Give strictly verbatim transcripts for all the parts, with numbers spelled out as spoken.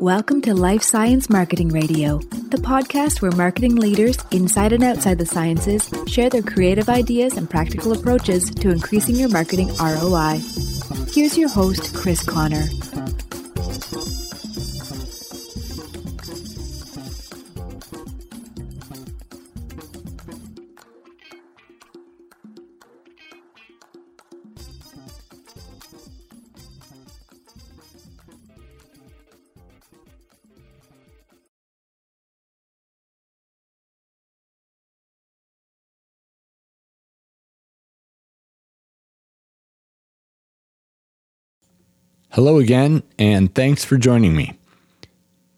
Welcome to Life Science Marketing Radio, the podcast where marketing leaders inside and outside the sciences share their creative ideas and practical approaches to increasing your marketing R O I. Here's your host, Chris Connor. Hello again, and thanks for joining me.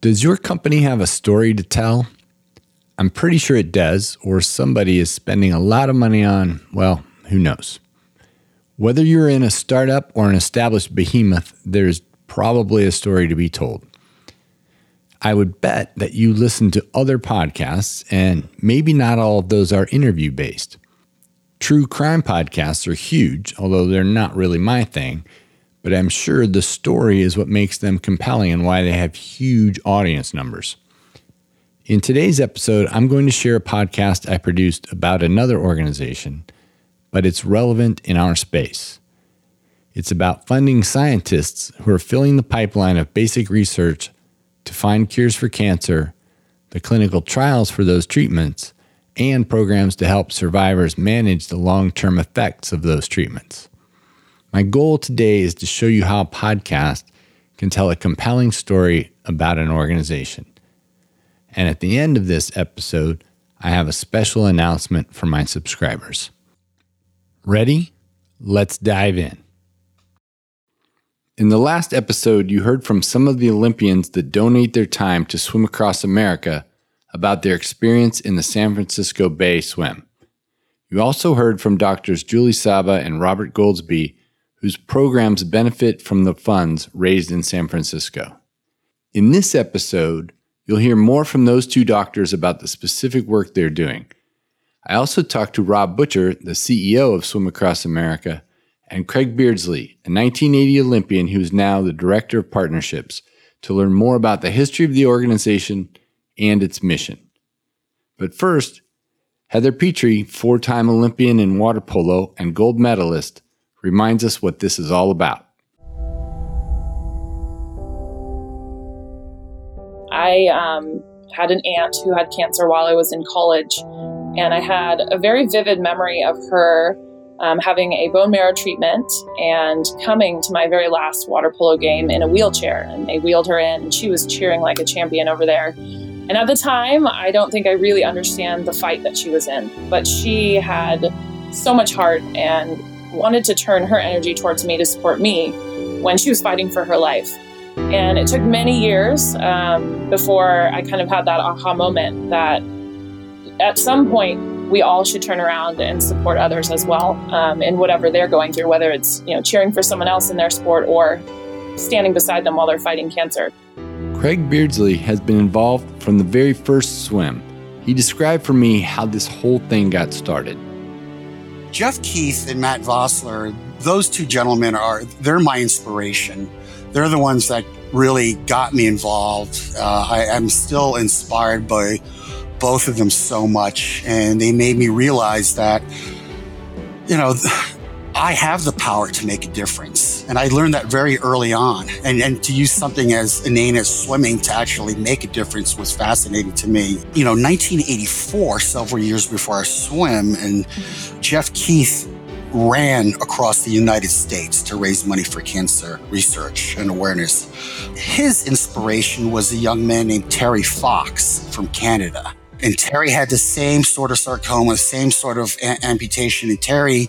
Does your company have a story to tell? I'm pretty sure it does, or somebody is spending a lot of money on, well, who knows. Whether you're in a startup or an established behemoth, there's probably a story to be told. I would bet that you listen to other podcasts, and maybe not all of those are interview-based. True crime podcasts are huge, although they're not really my thing, but I'm sure the story is what makes them compelling and why they have huge audience numbers. In today's episode, I'm going to share a podcast I produced about another organization, but it's relevant in our space. It's about funding scientists who are filling the pipeline of basic research to find cures for cancer, the clinical trials for those treatments, and programs to help survivors manage the long-term effects of those treatments. My goal today is to show you how a podcast can tell a compelling story about an organization. And at the end of this episode, I have a special announcement for my subscribers. Ready? Let's dive in. In the last episode, you heard from some of the Olympians that donate their time to Swim Across America about their experience in the San Francisco Bay swim. You also heard from Doctors Julie Saba and Robert Goldsby, whose programs benefit from the funds raised in San Francisco. In this episode, you'll hear more from those two doctors about the specific work they're doing. I also talked to Rob Butcher, the C E O of Swim Across America, and Craig Beardsley, a nineteen eighty Olympian who is now the Director of Partnerships, to learn more about the history of the organization and its mission. But first, Heather Petrie, four-time Olympian in water polo and gold medalist, reminds us what this is all about. I um, had an aunt who had cancer while I was in college, and I had a very vivid memory of her um, having a bone marrow treatment and coming to my very last water polo game in a wheelchair, and they wheeled her in, and she was cheering like a champion over there. And at the time, I don't think I really understand the fight that she was in, but she had so much heart and wanted to turn her energy towards me to support me when she was fighting for her life. And it took many years um, before I kind of had that aha moment that at some point we all should turn around and support others as well um, in whatever they're going through, whether it's you know cheering for someone else in their sport or standing beside them while they're fighting cancer. Craig Beardsley has been involved from the very first swim. He described for me how this whole thing got started. Jeff Keith and Matt Vossler, those two gentlemen are, they're my inspiration. They're the ones that really got me involved. Uh, I am still inspired by both of them so much. And they made me realize that, you know, I have the power to make a difference. And I learned that very early on. And, and to use something as inane as swimming to actually make a difference was fascinating to me. You know, nineteen eighty-four, several years before I swim, and Jeff Keith ran across the United States to raise money for cancer research and awareness. His inspiration was a young man named Terry Fox from Canada. And Terry had the same sort of sarcoma, same sort of a- amputation. And Terry,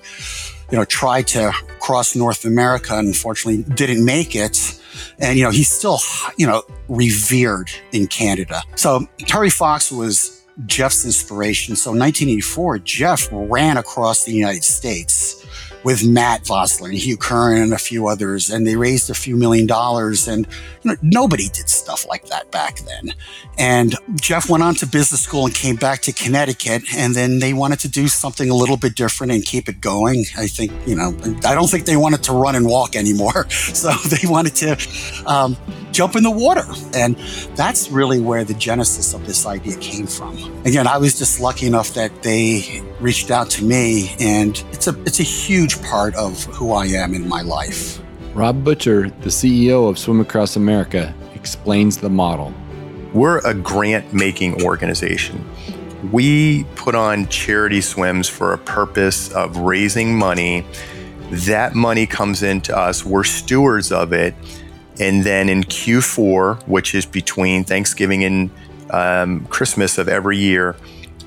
you know, tried to cross North America and unfortunately didn't make it. And, you know, he's still, you know, revered in Canada. So Terry Fox was Jeff's inspiration. So in nineteen eighty-four, Jeff ran across the United States with Matt Vossler and Hugh Curran and a few others, and they raised a few million dollars. And you know, nobody did stuff like that back then. And Jeff went on to business school and came back to Connecticut, and then they wanted to do something a little bit different and keep it going. I think, you know, I don't think they wanted to run and walk anymore. So they wanted to um, jump in the water. And that's really where the genesis of this idea came from. Again, I was just lucky enough that they reached out to me, and it's a it's a huge part of who I am in my life. Rob Butcher, the C E O of Swim Across America, explains the model. We're a grant-making organization. We put on charity swims for a purpose of raising money. That money comes into us. We're stewards of it. And then in Q four, which is between Thanksgiving and um, Christmas of every year,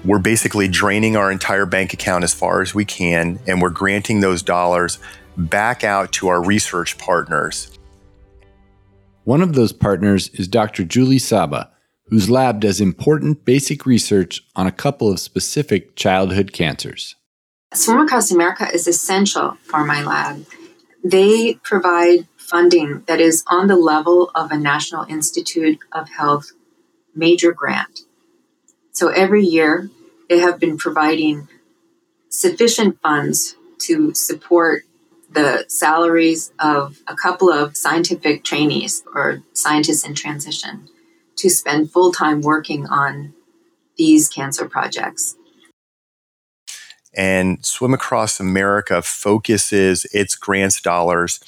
we're basically draining our entire bank account as far as we can, and we're granting those dollars back out to our research partners. One of those partners is Doctor Julie Saba, whose lab does important basic research on a couple of specific childhood cancers. Swim Across America is essential for my lab. They provide funding that is on the level of a National Institute of Health major grant. So every year, they have been providing sufficient funds to support the salaries of a couple of scientific trainees or scientists in transition to spend full time working on these cancer projects. And Swim Across America focuses its grants dollars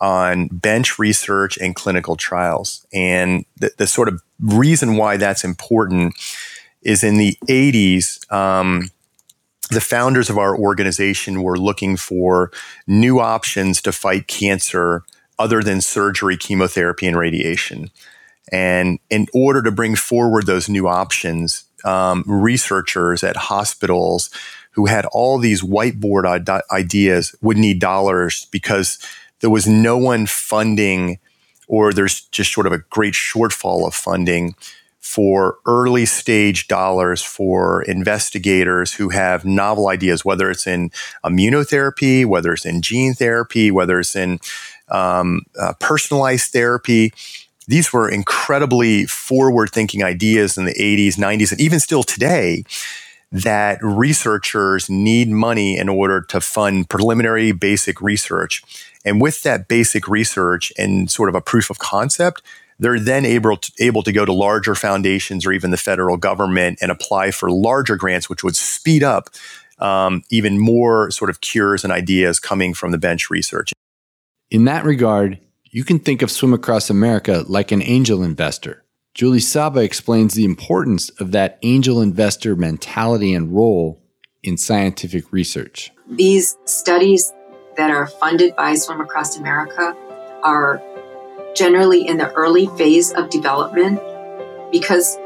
on bench research and clinical trials. And the, the sort of reason why that's important is in the eighties, um, the founders of our organization were looking for new options to fight cancer other than surgery, chemotherapy, and radiation. And in order to bring forward those new options, um, researchers at hospitals who had all these whiteboard ad- ideas would need dollars because there was no one funding, or there's just sort of a great shortfall of funding for early stage dollars for investigators who have novel ideas, whether it's in immunotherapy, whether it's in gene therapy, whether it's in um, uh, personalized therapy. These were incredibly forward-thinking ideas in the eighties, nineties, and even still today, that researchers need money in order to fund preliminary basic research. And with that basic research and sort of a proof of concept, they're then able to, able to go to larger foundations or even the federal government and apply for larger grants, which would speed up um, even more sort of cures and ideas coming from the bench research. In that regard, you can think of Swim Across America like an angel investor. Julie Saba explains the importance of that angel investor mentality and role in scientific research. These studies that are funded by Swim Across America are generally in the early phase of development because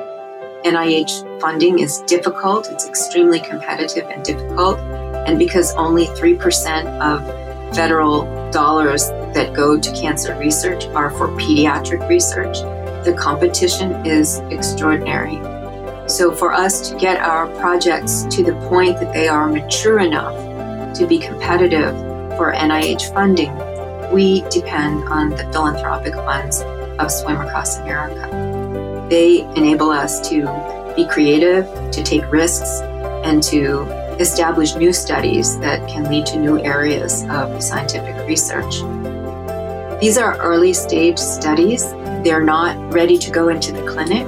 N I H funding is difficult, it's extremely competitive and difficult, and because only three percent of federal dollars that go to cancer research are for pediatric research, the competition is extraordinary. So for us to get our projects to the point that they are mature enough to be competitive for N I H funding, we depend on the philanthropic funds of Swim Across America. They enable us to be creative, to take risks, and to establish new studies that can lead to new areas of scientific research. These are early stage studies. They're not ready to go into the clinic,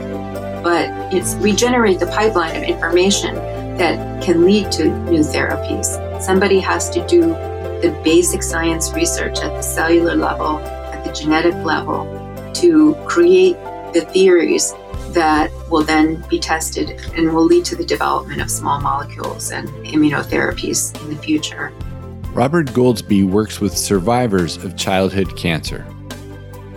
but it's, we generate the pipeline of information that can lead to new therapies. Somebody has to do the basic science research at the cellular level, at the genetic level, to create the theories that will then be tested and will lead to the development of small molecules and immunotherapies in the future. Robert Goldsby works with survivors of childhood cancer.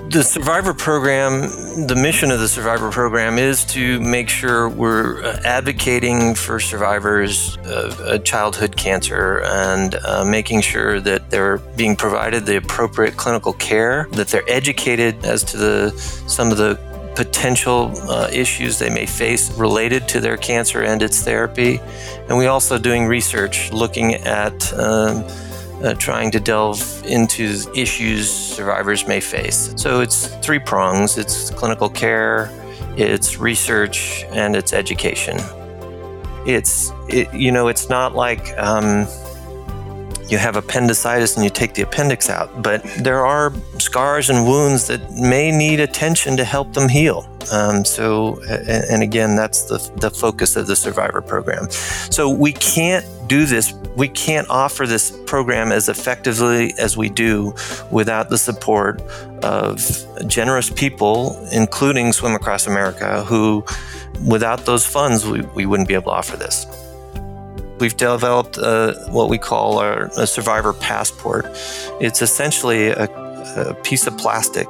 The Survivor Program, the mission of the Survivor Program is to make sure we're advocating for survivors of childhood cancer and uh, making sure that they're being provided the appropriate clinical care, that they're educated as to the some of the potential uh, issues they may face related to their cancer and its therapy. And we're also doing research looking at um, uh, trying to delve into issues survivors may face. So it's three prongs. It's clinical care, it's research, and it's education. It's, it, you know, it's not like um, you have appendicitis and you take the appendix out, but there are scars and wounds that may need attention to help them heal. Um, so, and again, that's the, the focus of the Survivor program. So we can't do this, we can't offer this program as effectively as we do without the support of generous people, including Swim Across America, who without those funds, we, we wouldn't be able to offer this. We've developed uh, what we call our a Survivor Passport. It's essentially a a piece of plastic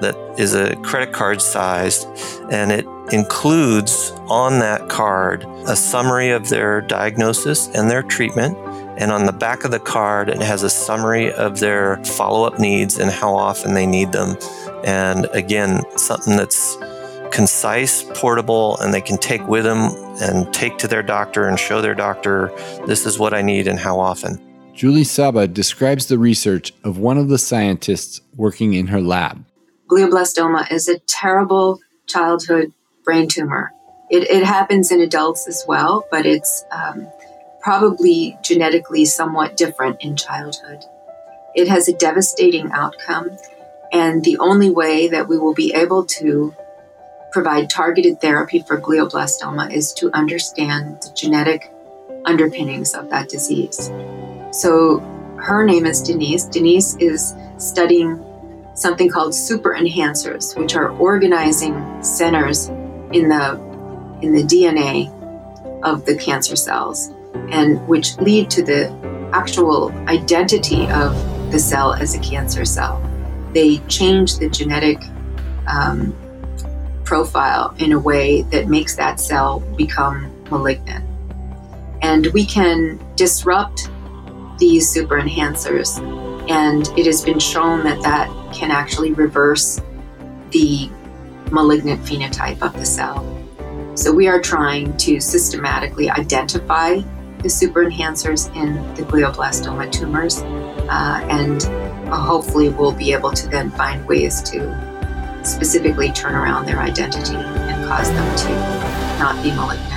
that is a credit card sized, and it includes on that card a summary of their diagnosis and their treatment. And on the back of the card, it has a summary of their follow-up needs and how often they need them. And again, something that's concise, portable, and they can take with them and take to their doctor and show their doctor, this is what I need and how often. Julie Saba describes the research of one of the scientists working in her lab. Glioblastoma is a terrible childhood brain tumor. It, it happens in adults as well, but it's um, probably genetically somewhat different in childhood. It has a devastating outcome, and the only way that we will be able to provide targeted therapy for glioblastoma is to understand the genetic underpinnings of that disease. So her name is Denise. Denise is studying something called super enhancers, which are organizing centers in the in the D N A of the cancer cells, and which lead to the actual identity of the cell as a cancer cell. They change the genetic um, profile in a way that makes that cell become malignant. And we can disrupt these super enhancers, and it has been shown that that can actually reverse the malignant phenotype of the cell. So we are trying to systematically identify the super enhancers in the glioblastoma tumors, uh, and hopefully we'll be able to then find ways to specifically turn around their identity and cause them to not be malignant.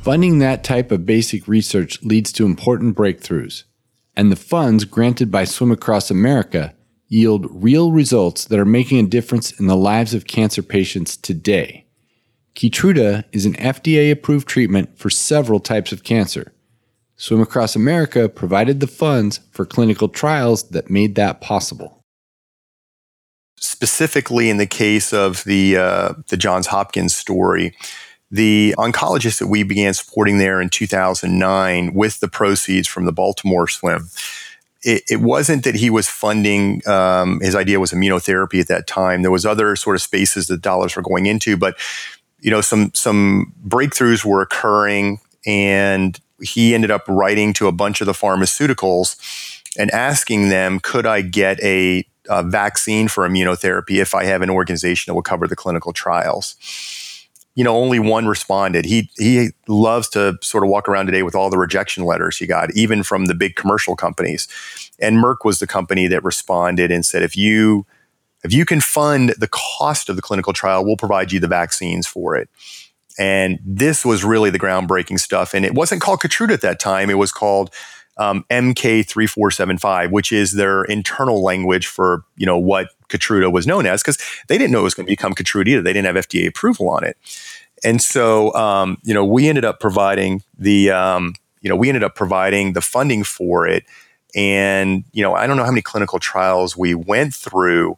Funding that type of basic research leads to important breakthroughs, and the funds granted by Swim Across America yield real results that are making a difference in the lives of cancer patients today. Keytruda is an F D A-approved treatment for several types of cancer. Swim Across America provided the funds for clinical trials that made that possible. Specifically in the case of the uh, the Johns Hopkins story, the oncologist that we began supporting there in two thousand nine with the proceeds from the Baltimore swim, it, it wasn't that he was funding, um, his idea was immunotherapy at that time. There was other sort of spaces that dollars were going into, but you know, some some breakthroughs were occurring, and he ended up writing to a bunch of the pharmaceuticals and asking them, could I get a, a vaccine for immunotherapy if I have an organization that will cover the clinical trials? You know, only one responded. He he loves to sort of walk around today with all the rejection letters he got, even from the big commercial companies. And Merck was the company that responded and said, if you if you can fund the cost of the clinical trial, we'll provide you the vaccines for it. And this was really the groundbreaking stuff. And it wasn't called Keytruda at that time. It was called um, M K three four seven five, which is their internal language for, you know, what Keytruda was known as, because they didn't know it was going to become Keytruda either. They didn't have F D A approval on it. And so, um, you know, we ended up providing the, um, you know, we ended up providing the funding for it. And, you know, I don't know how many clinical trials we went through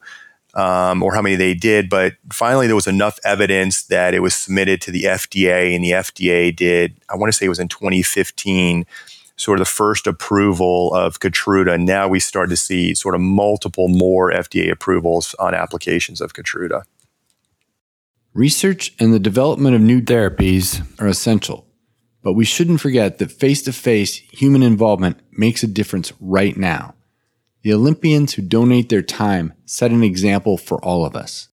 um, or how many they did, but finally there was enough evidence that it was submitted to the F D A, and the F D A did, I want to say it was in twenty fifteen, sort of the first approval of Keytruda. Now we start to see sort of multiple more F D A approvals on applications of Keytruda. Research and the development of new therapies are essential, but we shouldn't forget that face-to-face human involvement makes a difference right now. The Olympians who donate their time set an example for all of us.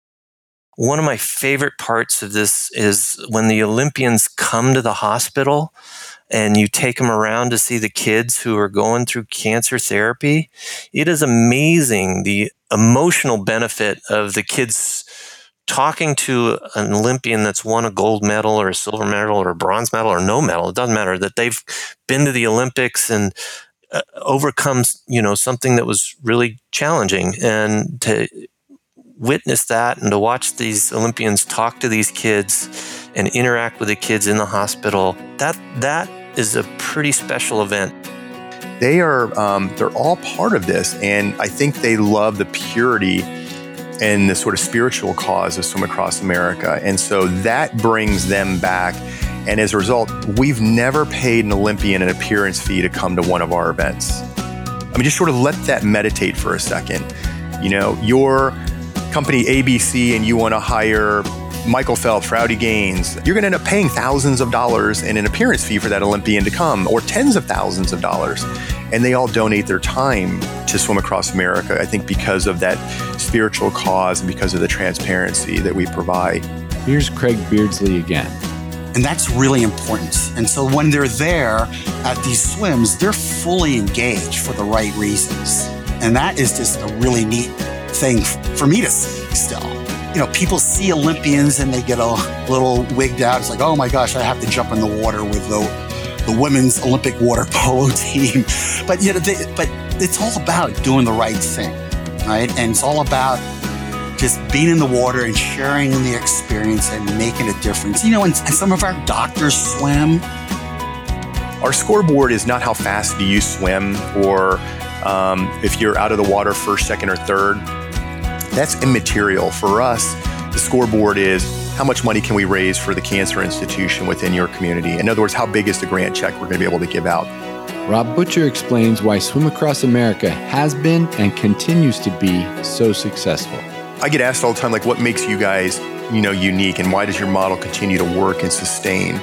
One of my favorite parts of this is when the Olympians come to the hospital and you take them around to see the kids who are going through cancer therapy, it is amazing the emotional benefit of the kids talking to an Olympian that's won a gold medal or a silver medal or a bronze medal or no medal. It doesn't matter, that they've been to the Olympics and uh, overcome, you know, something that was really challenging. And to witness that and to watch these Olympians talk to these kids and interact with the kids in the hospital, that that is a pretty special event. They are, um, they're all part of this. And I think they love the purity and the sort of spiritual cause of Swim Across America. And so that brings them back. And as a result, we've never paid an Olympian an appearance fee to come to one of our events. I mean, just sort of let that meditate for a second. You know, your company A B C and you want to hire Michael Phelps, Rowdy Gaines, you're going to end up paying thousands of dollars in an appearance fee for that Olympian to come, or tens of thousands of dollars. And they all donate their time to Swim Across America, I think because of that spiritual cause and because of the transparency that we provide. Here's Craig Beardsley again. And that's really important. And so when they're there at these swims, they're fully engaged for the right reasons. And that is just a really neat thing for me to see still. You know, people see Olympians and they get a little wigged out. It's like, oh my gosh, I have to jump in the water with the, the women's Olympic water polo team. But, you know, they, but it's all about doing the right thing, right? And it's all about just being in the water and sharing the experience and making a difference. You know, and, and some of our doctors swim. Our scoreboard is not how fast do you swim or um, if you're out of the water first, second, or third. That's immaterial for us. The scoreboard is how much money can we raise for the cancer institution within your community? In other words, how big is the grant check we're going to be able to give out? Rob Butcher explains why Swim Across America has been and continues to be so successful. I get asked all the time, like, what makes you guys, you know, unique, and why does your model continue to work and sustain?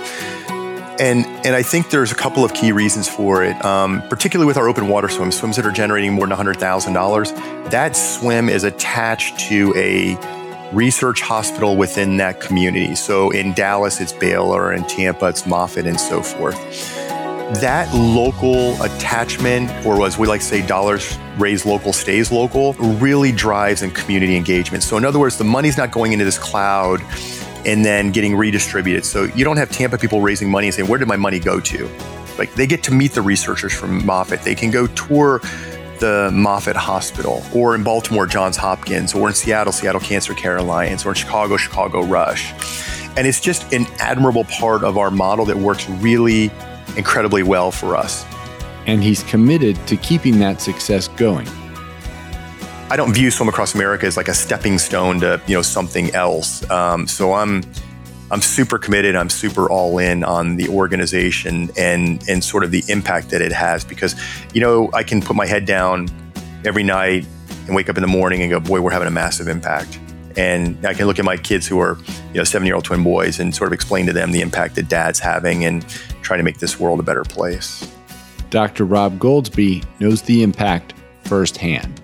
And and I think there's a couple of key reasons for it, um, particularly with our open water swims, swims that are generating more than one hundred thousand dollars. That swim is attached to a research hospital within that community. So in Dallas, it's Baylor, in Tampa, it's Moffitt, and so forth. That local attachment, or as we like to say, dollars raised local stays local, really drives in community engagement. So in other words, the money's not going into this cloud and then getting redistributed. So you don't have Tampa people raising money and saying, where did my money go to? Like, they get to meet the researchers from Moffitt. They can go tour the Moffitt Hospital, or in Baltimore, Johns Hopkins, or in Seattle, Seattle Cancer Care Alliance, or in Chicago, Chicago Rush. And it's just an admirable part of our model that works really incredibly well for us. And he's committed to keeping that success going. I don't view Swim Across America as like a stepping stone to, you know, something else. Um, so I'm I'm super committed. I'm super all in on the organization and and sort of the impact that it has, because, you know, I can put my head down every night and wake up in the morning and go, boy, we're having a massive impact. And I can look at my kids who are, you know, seven-year-old twin boys and sort of explain to them the impact that dad's having and trying to make this world a better place. Doctor Rob Goldsby knows the impact firsthand.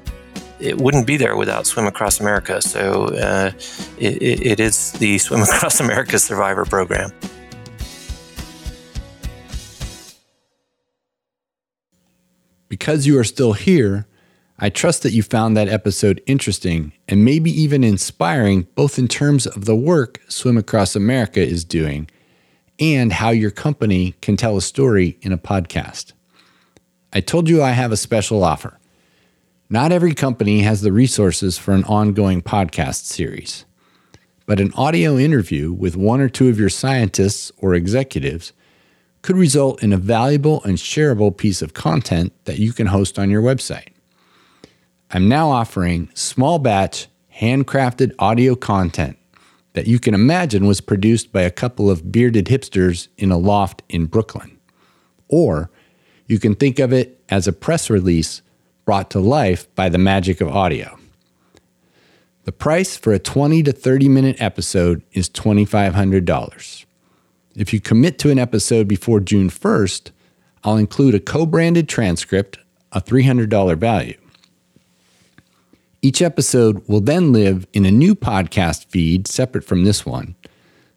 It wouldn't be there without Swim Across America. So uh, it, it is the Swim Across America Survivor Program. Because you are still here, I trust that you found that episode interesting and maybe even inspiring, both in terms of the work Swim Across America is doing and how your company can tell a story in a podcast. I told you I have a special offer. Not every company has the resources for an ongoing podcast series, but an audio interview with one or two of your scientists or executives could result in a valuable and shareable piece of content that you can host on your website. I'm now offering small batch, handcrafted audio content that you can imagine was produced by a couple of bearded hipsters in a loft in Brooklyn. Or you can think of it as a press release brought to life by the magic of audio. The price for a twenty to thirty minute episode is twenty-five hundred dollars. If you commit to an episode before June first, I'll include a co-branded transcript, a three hundred dollars value. Each episode will then live in a new podcast feed separate from this one,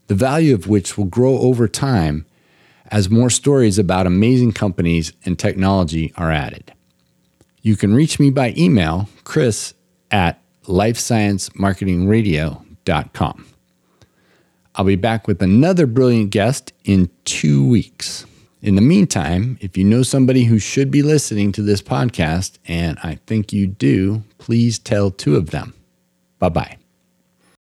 the value of which will grow over time as more stories about amazing companies and technology are added. You can reach me by email, Chris at life science marketing radio dot com. I'll be back with another brilliant guest in two weeks. In the meantime, if you know somebody who should be listening to this podcast, and I think you do, please tell two of them. Bye-bye.